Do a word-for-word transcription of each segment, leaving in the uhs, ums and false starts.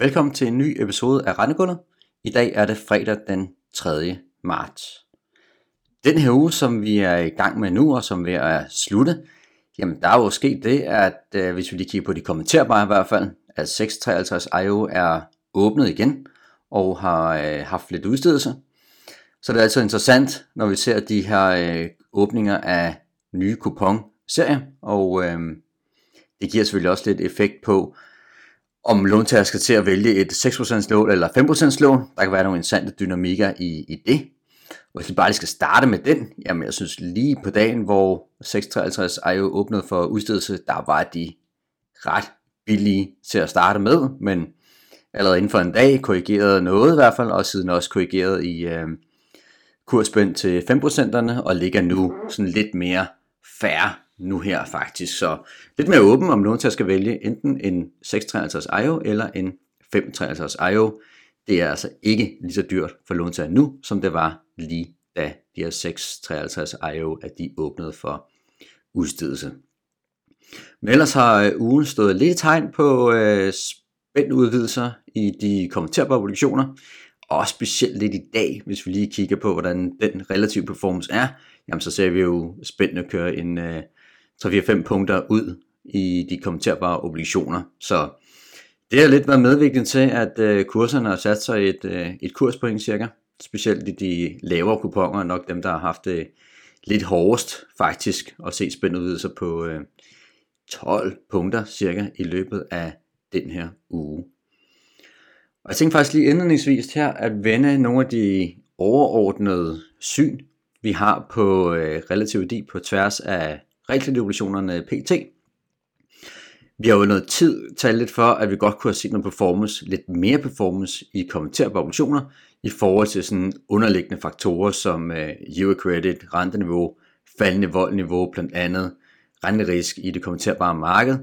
Velkommen til en ny episode af Rentegulvet. I dag er det fredag den tredje marts. Den her uge, som vi er i gang med nu og som vi er slutte, jamen der er jo sket det, at hvis vi lige kigger på de kommenterbare i hvert fald, at seks komma femoghalvtreds I O er åbnet igen og har øh, haft lidt udstedelse. Så det er altså interessant, når vi ser de her øh, åbninger af nye kuponserier, og øh, det giver selvfølgelig også lidt effekt på, om låntager skal til at vælge et seks procent-lån eller fem procent-lån. Der kan være nogle interessante dynamikker i, i det. Og hvis vi bare lige skal starte med den, jamen jeg synes lige på dagen, hvor seks komma femoghalvtreds I O åbnede for udstedelse, der var de ret billige til at starte med, men allerede inden for en dag korrigerede noget i hvert fald, og siden også korrigeret i øh, kursspænd til fem procenterne, og ligger nu sådan lidt mere fair nu her faktisk, så lidt mere åben om låntager skal vælge enten en seks komma femoghalvtreds I O eller en fem komma femoghalvtreds I O. Det er altså ikke lige så dyrt for låntager nu, som det var lige da de her seks komma femoghalvtreds I O, at de åbnede for udstedelse. Men ellers har ugen stået lidt tegn på øh, spændende udvidelser i de kommenterbare publikationer, og specielt lidt i dag, hvis vi lige kigger på, hvordan den relative performance er, jamen så ser vi jo spændende at køre en øh, tre fire fem punkter ud i de kommenterbare obligationer. Så det har lidt været medvirkende til, at øh, kurserne har sat sig et, øh, et kurspoint cirka. Specielt i de lavere kuponer, nok dem, der har haft det øh, lidt hårdest faktisk at se spændende udvidelser på øh, tolv punkter cirka i løbet af den her uge. Og jeg tænkte faktisk lige indledningsvis her at vende nogle af de overordnede syn, vi har på øh, relativ værdi på tværs af realkreditobligationerne P og T. Vi har jo noget tid talt lidt for, at vi godt kunne have set noget performance, lidt mere performance i kommenterbare obligationer i forhold til sådan underliggende faktorer som øh, yield credit, renteniveau, faldende voldniveau, blandt andet renterisk i det kommenterbare marked.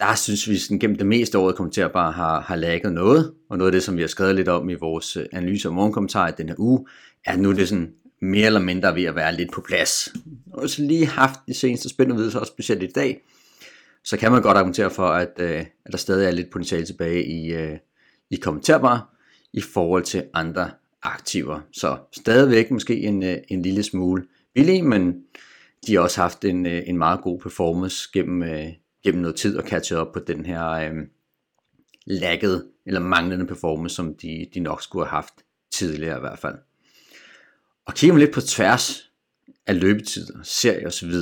Der synes vi sådan, gennem det meste året kommenterbare har, har lagget noget, og noget af det, som vi har skrevet lidt om i vores analyse og morgenkommentarer i den her uge, er, at nu er det sådan mere eller mindre ved at være lidt på plads. Og så lige haft de seneste spændende videlser, også specielt i dag, så kan man godt argumentere for, at, at der stadig er lidt potentiale tilbage i, i kommenterbare i forhold til andre aktiver. Så stadigvæk måske en, en lille smule billig, men de har også haft en, en meget god performance gennem, gennem noget tid og catche op på den her øh, laggede eller manglende performance, som de, de nok skulle have haft tidligere i hvert fald. Og kigger man lidt på tværs af løbetider, serier osv.,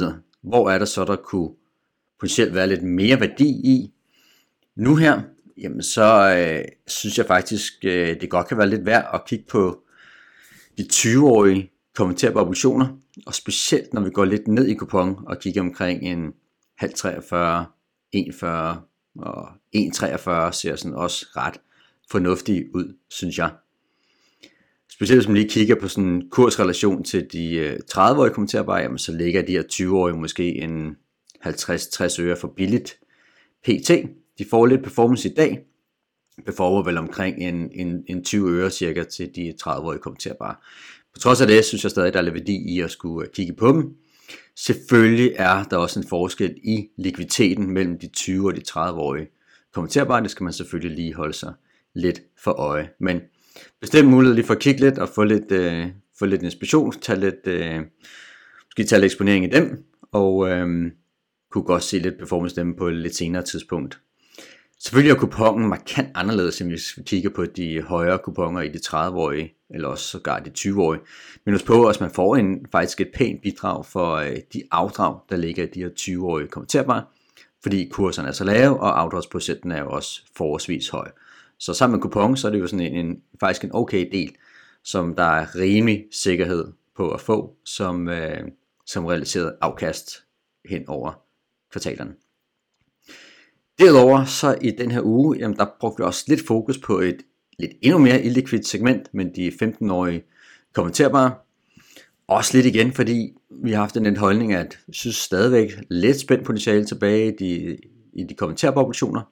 hvor er der så, der kunne potentielt være lidt mere værdi i nu her, jamen så øh, synes jeg faktisk, øh, det godt kan være lidt værd at kigge på de tyve-årige kommenterbare obligationer, og specielt når vi går lidt ned i kupon og kigger omkring en halv treogfyrre, en fyrre og en treogfyrre ser sådan også ret fornuftige ud, synes jeg. Specielt hvis man lige kigger på sådan en kursrelation til de tredive-årige kommenterbare, jamen så ligger de her tyve-årige måske en halvtreds til tres øre for billigt. P og T, de får lidt performance i dag, performer vel omkring en, en, en tyve øre cirka til de tredive-årige kommenterbare. På trods af det, synes jeg stadig, der er lidt værdi i at skulle kigge på dem. Selvfølgelig er der også en forskel i likviditeten mellem de tyve og de tredive-årige kommenterbare. Det skal man selvfølgelig lige holde sig lidt for øje. Men bestemt mulighed lige for at kigge lidt og få lidt, øh, få lidt inspiration, tage lidt, øh, måske tage lidt eksponering i dem, og øh, kunne godt se lidt performance dem på et lidt senere tidspunkt. Selvfølgelig er kupongen markant anderledes, end hvis vi kigger på de højere kuponger i de tredive-årige, eller også sågar de tyve-årige. Men også på, at man får en, faktisk et pænt bidrag for øh, de afdrag, der ligger i de her tyve-årige kommenterbare, fordi kurserne er så lave, og afdragsprocenten er jo også forholdsvis høj. Så sammen med kupon, så er det jo sådan en, en, faktisk en okay del, som der er rimelig sikkerhed på at få, som, øh, som relateret afkast hen over kvartalerne. Derudover så i den her uge, jamen, der brugte vi også lidt fokus på et lidt endnu mere illikvidt segment, men de femten-årige kommenterbare. Også lidt igen, fordi vi har haft en holdning, at jeg synes stadigvæk lidt spændt potentiale tilbage i de, i de kommenterbare obligationer,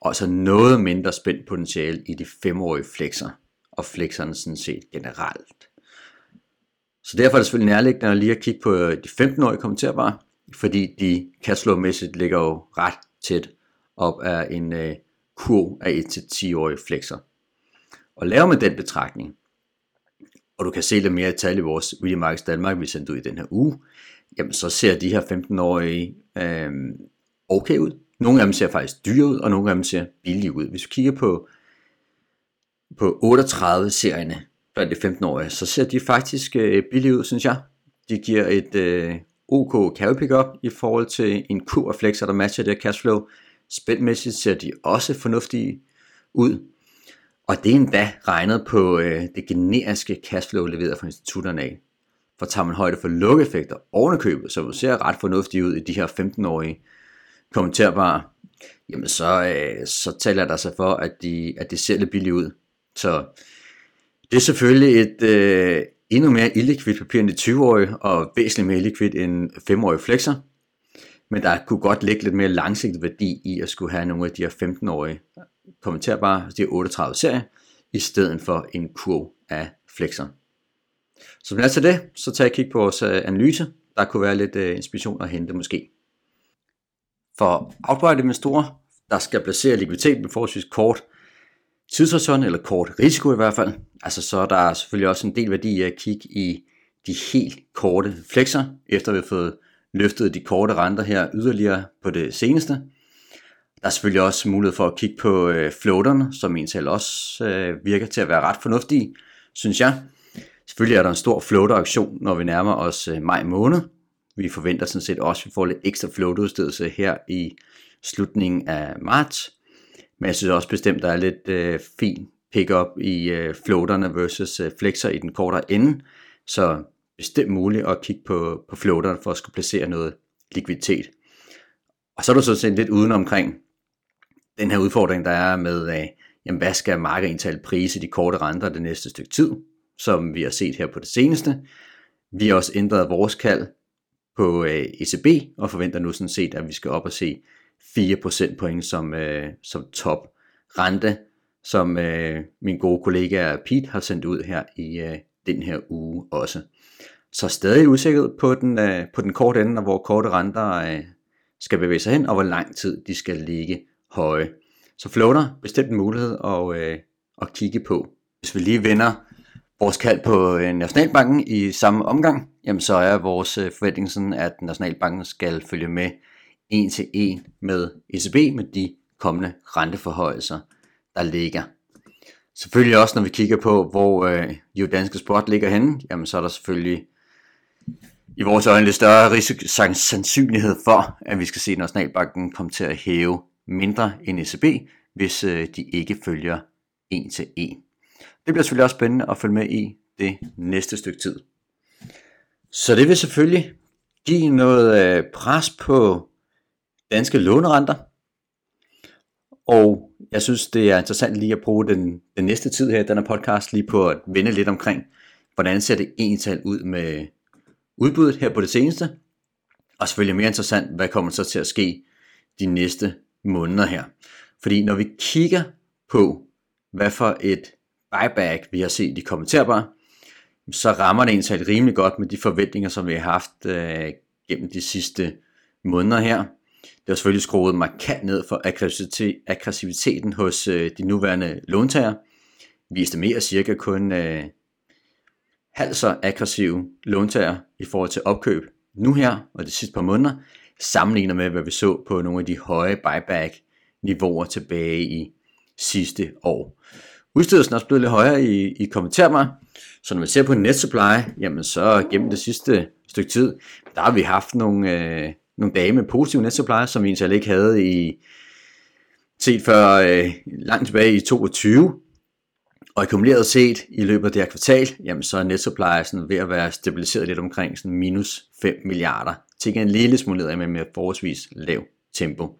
og så noget mindre spændt potentiale i de femårige flexer, og flexerne sådan set generelt. Så derfor er det selvfølgelig nærliggende at lige at kigge på de femten-årige kommenterbare, fordi de cashflow-mæssigt ligger jo ret tæt op af en øh, kurv af et til ti-årige flexer. Og laver man den betragtning, og du kan se lidt mere i tal i vores Real Markets Danmark, vi sendte ud i den her uge, jamen så ser de her femten-årige øh, okay ud. Nogle af dem ser faktisk dyre ud, og nogle af dem ser billige ud. Hvis vi kigger på, på otteogtredive-serierne blandt de femten-årige, så ser de faktisk øh, billige ud, synes jeg. De giver et øh, OK carry pick-up i forhold til en kurv af flexer, der matcher det her cashflow. Spændmæssigt ser de også fornuftige ud. Og det er endda regnet på øh, det generiske cashflow leveret fra institutterne af. For tager man højde for lukkeeffekter ovenikøbet, så ser ret fornuftigt ud i de her femten-årige kommenterbare, jamen så, øh, så taler der sig for, at de, at de ser lidt billigt ud. Så det er selvfølgelig et øh, endnu mere illikvidt papir end de tyve-årige, og væsentligt mere illikvidt end fem-årige flexer. Men der kunne godt ligge lidt mere langsigtet værdi i at skulle have nogle af de her femten-årige kommenterbare, de her otteogtredive-serier, i stedet for en kurv af flexer. Så med til det, så tager jeg kig på vores analyse. Der kunne være lidt inspiration at hente måske. For outright investorer, der skal placere likviditet med forholdsvis kort tidshorisont, eller kort risiko i hvert fald, altså så er der selvfølgelig også en del værdi i at kigge i de helt korte flexer, efter vi har fået løftet de korte renter her yderligere på det seneste. Der er selvfølgelig også mulighed for at kigge på floaterne, som ens selv også virker til at være ret fornuftige, synes jeg. Selvfølgelig er der en stor floater-aktion, når vi nærmer os maj måned. Vi forventer sådan set også, at vi får lidt ekstra floaterudstedelse her i slutningen af marts. Men jeg synes også bestemt, at der er lidt øh, fin pick-up i øh, floaterne versus øh, flexer i den kortere ende. Så bestemt muligt at kigge på, på floaterne for at skulle placere noget likviditet. Og så er du sådan set lidt uden omkring den her udfordring, der er med, øh, jamen, hvad skal markedet indtale pris i de korte renter det næste stykke tid, som vi har set her på det seneste. Vi har også ændret vores kald på E C B, og forventer nu sådan set, at vi skal op og se fire procentpoint som, øh, som top rente, som øh, min gode kollega Pete har sendt ud her i øh, den her uge også. Så stadig usikkerhed på den, øh, på den korte ende, og hvor korte renter øh, skal bevæge sig hen, og hvor lang tid de skal ligge høje. Så floater bestemt en mulighed at, øh, at kigge på. Hvis vi lige vender vores kald på Nationalbanken i samme omgang, jamen så er vores forventning sådan, at Nationalbanken skal følge med en til en med E C B med de kommende renteforhøjelser, der ligger. Selvfølgelig også, når vi kigger på, hvor øh, jo danske spot ligger henne, jamen så er der selvfølgelig i vores øjne lidt større risiko- sandsynlighed for, at vi skal se Nationalbanken komme til at hæve mindre end E C B, hvis øh, de ikke følger en til en. Det bliver selvfølgelig også spændende at følge med i det næste stykke tid. Så det vil selvfølgelig give noget pres på danske lånerenter. Og jeg synes, det er interessant lige at bruge den, den næste tid her i denne podcast, lige på at vende lidt omkring, hvordan ser det egentlig ud med udbuddet her på det seneste. Og selvfølgelig mere interessant, hvad kommer så til at ske de næste måneder her. Fordi når vi kigger på, hvad for et buyback, vi har set i kommenterbare, så rammer det ens alt rimelig godt med de forventninger, som vi har haft øh, gennem de sidste måneder her. Det er selvfølgelig skruet markant ned for aggressiviteten hos øh, de nuværende låntager. Vi estimerer cirka kun øh, halvt så aggressive låntager i forhold til opkøb nu her og de sidste par måneder, sammenlignet med, hvad vi så på nogle af de høje buyback-niveauer tilbage i sidste år. Udstedelsen er også blevet lidt højere i, i kommenterbare, så når vi ser på net supply, jamen så gennem det sidste stykke tid, der har vi haft nogle, øh, nogle dage med positiv net supply, som vi egentlig ikke havde i, set før øh, langt tilbage i toogtyve, og akkumuleret set i løbet af det her kvartal, jamen så er net supply sådan ved at være stabiliseret lidt omkring sådan minus fem milliarder, til en lille smule ned, men med forholdsvis lav tempo.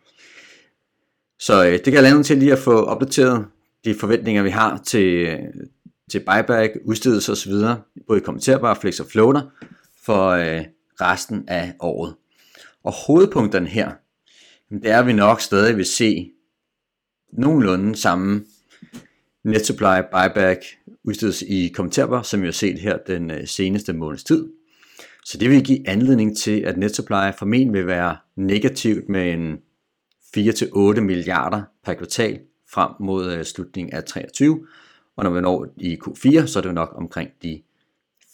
Så øh, det kan jeg lade til lige at få opdateret de forventninger, vi har til, til buyback, udstedelse osv., både kommenterbare, flex og floater, for øh, resten af året. Og hovedpunkterne her, det er, vi nok stadig vil se nogenlunde samme net supply, buyback, udstedelse i kommenterbare, som vi har set her den øh, seneste måneds tid. Så det vil give anledning til, at net supply formentlig vil være negativt med en fire til otte milliarder per kvartal frem mod slutningen af treogtyve, og når vi når i Q fire, så er det nok omkring de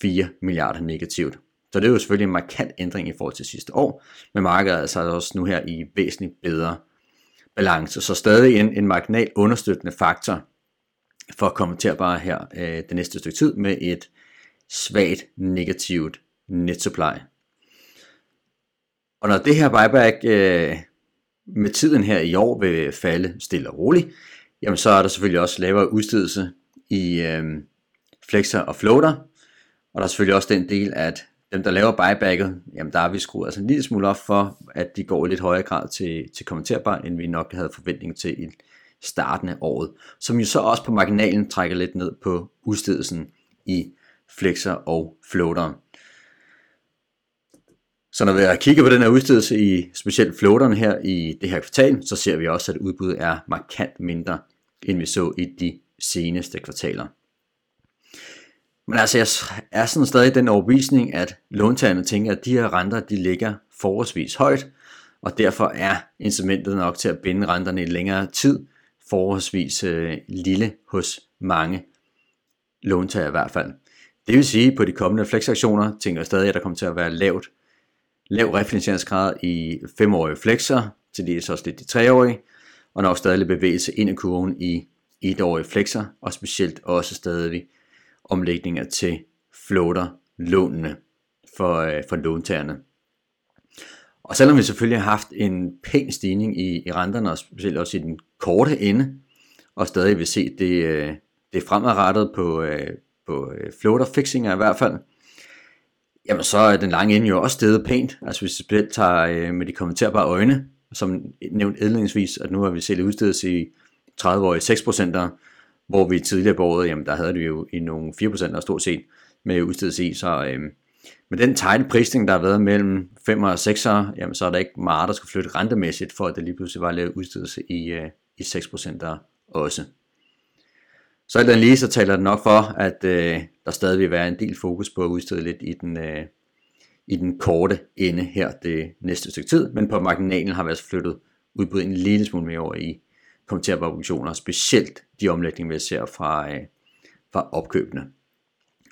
fire milliarder negativt. Så det er jo selvfølgelig en markant ændring i forhold til sidste år, men markedet er altså også nu her i væsentligt bedre balance, så stadig en, en marginal understøttende faktor for kommenterbare her øh, det næste stykke tid med et svagt negativt net supply. Og når det her buyback øh, med tiden her i år vil falde stille og roligt, jamen så er der selvfølgelig også lavere udstedelse i øh, flexer og floater, og der er selvfølgelig også den del, at dem der laver buybacket, jamen der er vi skruet altså en lille smule op for, at de går i lidt højere grad til, til kommenterbar, end vi nok havde forventning til i starten af året, som jo så også på marginalen trækker lidt ned på udstedelsen i flexer og floater. Så når vi kigger på den her udstedelse i specielt floaterne her i det her kvartal, så ser vi også, at udbuddet er markant mindre, end vi så i de seneste kvartaler. Men altså, jeg er sådan stadig den overbevisning, at låntagerne tænker, at de her renter, de ligger forholdsvis højt, og derfor er incitamentet nok til at binde renterne i længere tid forholdsvis øh, lille hos mange låntager i hvert fald. Det vil sige, at på de kommende flexaktioner tænker jeg stadig, at der kommer til at være lavt, lav refinansieringsgrad i femårige flexer, til det er så også lidt de treårige, og nok stadig bevægelse ind i kurven i etårige flexer, og specielt også stadig omlægninger til floaterlånene for, øh, for låntagerne. Og selvom vi selvfølgelig har haft en pæn stigning i, i renterne, og specielt også i den korte ende, og stadig vil se det, øh, det fremadrettet på, øh, på floaterfixinger i hvert fald, jamen så er den lange ende jo også steget pænt. Altså hvis vi specielt tager øh, med de kommenterbare øjne, som nævnt indledningsvis, at nu har vi set det udstedes i tredive-årige seks procenter, hvor vi tidligere på året, jamen der havde vi jo i nogle fire procenter stort set med udstedelse i, så øh, med den tight prisning, der har været mellem fem og seks, jamen så er der ikke meget, der skal flytte rentemæssigt, for at det lige pludselig var lavet udstedelse i, øh, i seks procenter også. Så alt andet lige, så taler det nok for, at øh, der stadig vil være en del fokus på at udstede lidt i den, øh, i den korte ende her det næste stykke tid, men på marginalen har vi altså flyttet udbud en lille smule mere over i kommenterbare obligationer, specielt de omlægninger, vi ser fra, øh, fra opkøbene.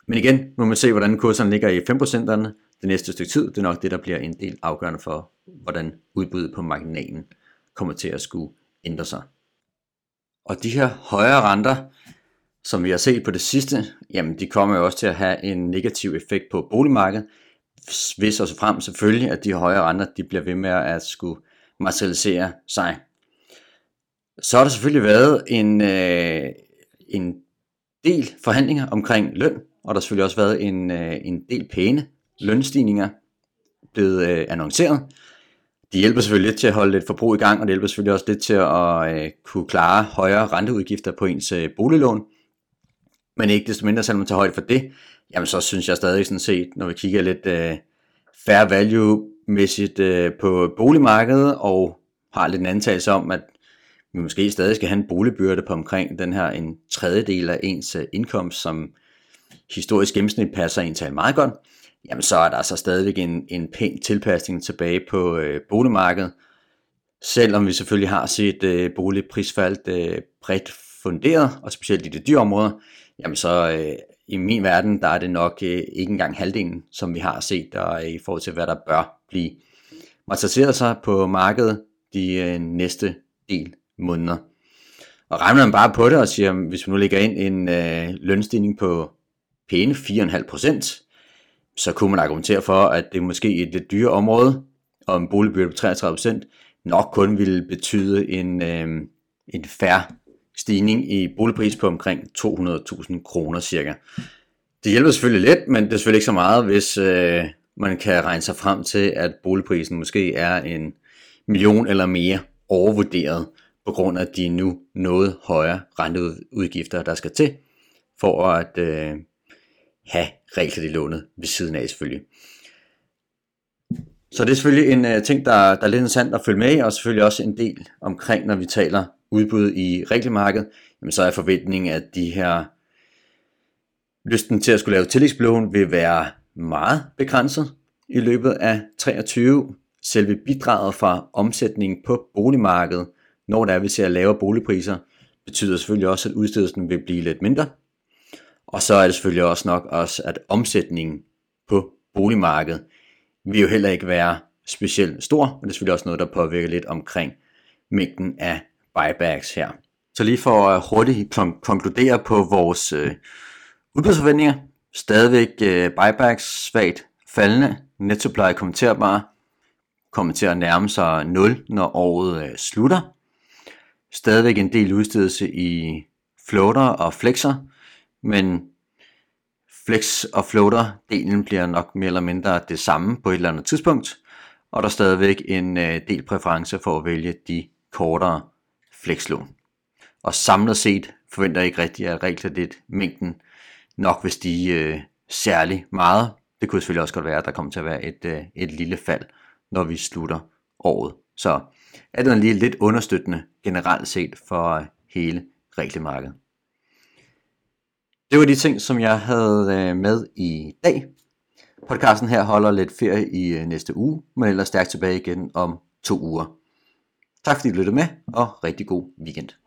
Men igen, nu må man se, hvordan kurserne ligger i fem procenterne det næste stykke tid. Det er nok det, der bliver en del afgørende for, hvordan udbuddet på marginalen kommer til at skulle ændre sig. Og de her højere renter, som vi har set på det sidste, jamen de kommer jo også til at have en negativ effekt på boligmarkedet, hvis og så frem selvfølgelig, at de højere renter de bliver ved med at skulle materialisere sig. Så har der selvfølgelig været en, øh, en del forhandlinger omkring løn, og der har selvfølgelig også været en, øh, en del pæne lønstigninger blevet øh, annonceret. De hjælper selvfølgelig lidt til at holde lidt forbrug i gang, og det hjælper selvfølgelig også lidt til at øh, kunne klare højere renteudgifter på ens øh, boliglån. Men ikke desto mindre, selvom man tager højde for det, jamen så synes jeg stadig sådan set, når vi kigger lidt øh, fair value-mæssigt øh, på boligmarkedet, og har lidt en antagelse om, at vi måske stadig skal have en boligbyrde på omkring den her en tredjedel af ens indkomst, som historisk gennemsnit passer en tal meget godt, jamen så er der så stadigvæk en, en pæn tilpasning tilbage på øh, boligmarkedet, selvom vi selvfølgelig har set øh, boligprisfald øh, bredt funderet, og specielt i de dyre områder, jamen så øh, i min verden, der er det nok øh, ikke engang halvdelen, som vi har set, der i forhold til hvad der bør blive materialiseret sig på markedet de øh, næste del måneder. Og regner man bare på det og siger, at hvis vi nu lægger ind en øh, lønstigning på pæne fire komma fem procent, så kunne man argumentere for, at det måske i et lidt dyre område, og en boligbyrde på treogtredive procent, nok kun ville betyde en, øh, en fair stigning i boligpris på omkring to hundrede tusind kroner cirka. Det hjælper selvfølgelig lidt, men det er selvfølgelig ikke så meget, hvis øh, man kan regne sig frem til, at boligprisen måske er en million eller mere overvurderet, på grund af de nu noget højere renteudgifter, der skal til, for at øh, have realkreditlånet ved siden af selvfølgelig. Så det er selvfølgelig en øh, ting, der, der er lidt interessant at følge med, og selvfølgelig også en del omkring, når vi taler udbud i realkreditmarkedet, jamen så er forventningen, at de her lysten til at skulle lave tillægsbelån vil være meget begrænset i løbet af treogtyve. Selve bidraget fra omsætningen på boligmarkedet, når der er, vi ser lavere boligpriser, betyder selvfølgelig også, at udstedelsen vil blive lidt mindre. Og så er det selvfølgelig også nok også, at omsætningen på boligmarkedet vil jo heller ikke være specielt stor, men det er selvfølgelig også noget, der påvirker lidt omkring mængden af buybacks her. Så lige for at hurtigt konkludere på vores øh, udbudsforventninger, stadigvæk øh, buybacks svagt faldende, net supply kommenterbare, kommer til at nærme sig nul, når året øh, slutter. Stadigvæk en del udstedelse i floater og flexer, men flex og floater delen bliver nok mere eller mindre det samme på et eller andet tidspunkt, og der er stadigvæk en øh, del præference for at vælge de kortere flexlån. Og samlet set forventer jeg ikke rigtigt, at realkreditmængden nok vil stige øh, særlig meget. Det kunne selvfølgelig også godt være, at der kommer til at være et, øh, et lille fald, når vi slutter året. Så er det lige lidt understøttende generelt set for øh, hele realkreditmarkedet. Det var de ting, som jeg havde øh, med i dag. Podcasten her holder lidt ferie i øh, næste uge, men ellers stærkt tilbage igen om to uger. Tak fordi du lyttede med, og rigtig god weekend.